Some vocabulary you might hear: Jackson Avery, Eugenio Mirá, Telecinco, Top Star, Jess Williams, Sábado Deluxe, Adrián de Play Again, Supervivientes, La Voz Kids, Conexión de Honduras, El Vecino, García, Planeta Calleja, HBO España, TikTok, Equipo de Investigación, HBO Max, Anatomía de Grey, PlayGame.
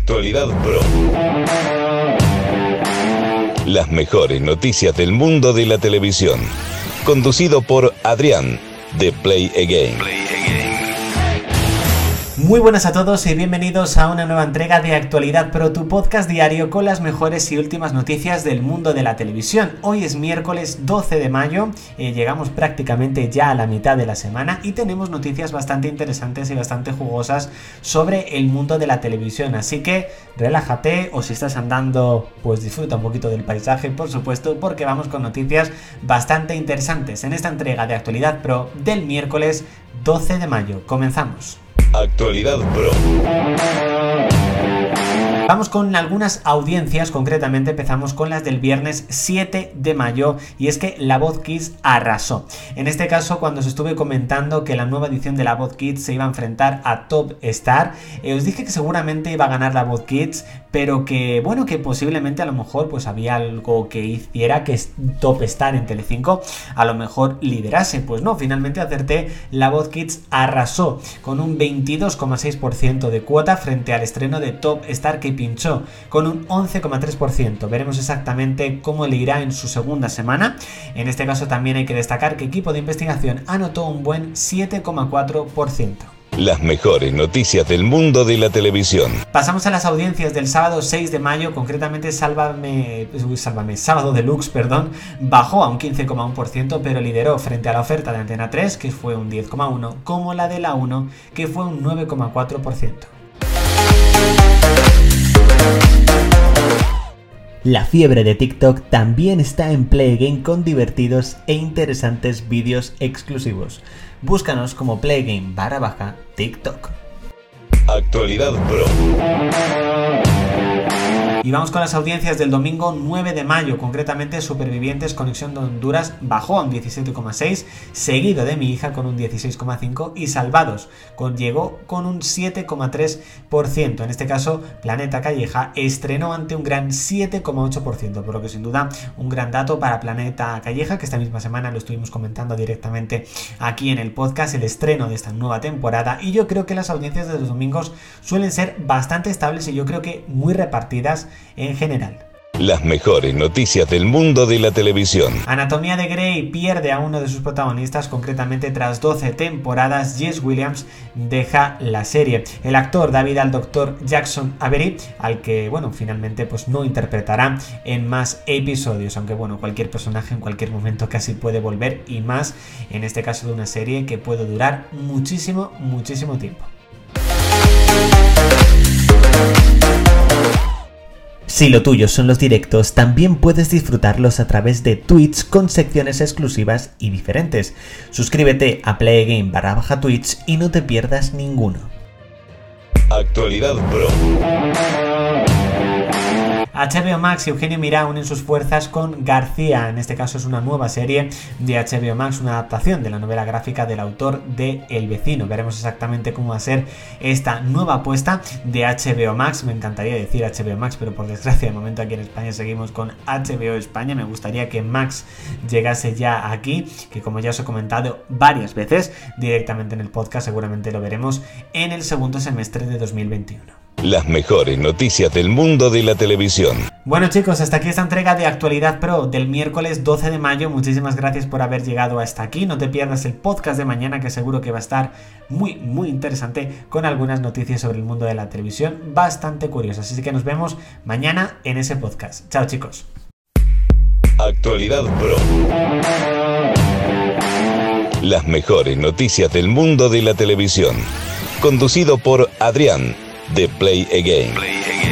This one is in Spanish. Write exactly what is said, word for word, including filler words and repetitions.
Actualidad Pro. Las mejores noticias del mundo de la televisión. Conducido por Adrián de Play Again. Play Again. Muy buenas a todos y bienvenidos a una nueva entrega de Actualidad Pro, tu podcast diario con las mejores y últimas noticias del mundo de la televisión. Hoy es miércoles doce de mayo, eh, llegamos prácticamente ya a la mitad de la semana y tenemos noticias bastante interesantes y bastante jugosas sobre el mundo de la televisión. Así que relájate, o si estás andando, pues disfruta un poquito del paisaje, por supuesto, porque vamos con noticias bastante interesantes en esta entrega de Actualidad Pro del miércoles doce de mayo. Comenzamos. Actualidad Pro. Vamos con algunas audiencias, concretamente empezamos con las del viernes siete de mayo, y es que La Voz Kids arrasó. En este caso, cuando os estuve comentando que la nueva edición de La Voz Kids se iba a enfrentar a Top Star, eh, os dije que seguramente iba a ganar La Voz Kids, pero que, bueno, que posiblemente a lo mejor pues había algo que hiciera que Top Star en Telecinco a lo mejor liderase. Pues no, finalmente acerté, La Voz Kids arrasó con un veintidós coma seis por ciento de cuota frente al estreno de Top Star, que pinchó con un once coma tres por ciento. Veremos exactamente cómo le irá en su segunda semana. En este caso también hay que destacar que Equipo de Investigación anotó un buen siete coma cuatro por ciento. Las mejores noticias del mundo de la televisión. Pasamos a las audiencias del sábado seis de mayo, concretamente Sálvame, Sálvame, Sábado Deluxe, perdón, bajó a un quince coma uno por ciento, pero lideró frente a la oferta de Antena tres, que fue un diez coma uno por ciento, como la de la uno, que fue un nueve coma cuatro por ciento. La fiebre de TikTok también está en Play Again con divertidos e interesantes vídeos exclusivos. Búscanos como Play Again barra baja TikTok. Actualidad Pro. Y vamos con las audiencias del domingo nueve de mayo, concretamente Supervivientes, Conexión de Honduras bajó a un diecisiete coma seis, seguido de Mi Hija con un dieciséis coma cinco y Salvados con, llegó con un siete coma tres por ciento. En este caso, Planeta Calleja estrenó ante un gran siete coma ocho por ciento, por lo que sin duda un gran dato para Planeta Calleja, que esta misma semana lo estuvimos comentando directamente aquí en el podcast, el estreno de esta nueva temporada. Y yo creo que las audiencias de los domingos suelen ser bastante estables y yo creo que muy repartidas en general. Las mejores noticias del mundo de la televisión. Anatomía de Grey pierde a uno de sus protagonistas, concretamente tras doce temporadas, Jess Williams deja la serie. El actor da vida al doctor Jackson Avery, al que, bueno, finalmente pues no interpretará en más episodios, aunque bueno, cualquier personaje en cualquier momento casi puede volver, y más en este caso de una serie que puede durar muchísimo, muchísimo tiempo. Si lo tuyo son los directos, también puedes disfrutarlos a través de Twitch con secciones exclusivas y diferentes. Suscríbete a PlayGame barra baja Twitch y no te pierdas ninguno. Actualidad Pro. H B O Max y Eugenio Mirá unen sus fuerzas con García. En este caso es una nueva serie de H B O Max, una adaptación de la novela gráfica del autor de El Vecino. Veremos exactamente cómo va a ser esta nueva apuesta de H B O Max. Me encantaría decir H B O Max, pero por desgracia de momento aquí en España seguimos con H B O España. Me gustaría que Max llegase ya aquí, que como ya os he comentado varias veces directamente en el podcast, seguramente lo veremos en el segundo semestre de dos mil veintiuno. Las mejores noticias del mundo de la televisión. Bueno chicos, hasta aquí esta entrega de Actualidad Pro del miércoles doce de mayo. Muchísimas gracias por haber llegado hasta aquí. No te pierdas el podcast de mañana, que seguro que va a estar muy muy interesante, con algunas noticias sobre el mundo de la televisión bastante curiosas. Así que nos vemos mañana en ese podcast. Chao chicos. Actualidad Pro. Las mejores noticias del mundo de la televisión. Conducido por Adrián de Play Again. Play Again.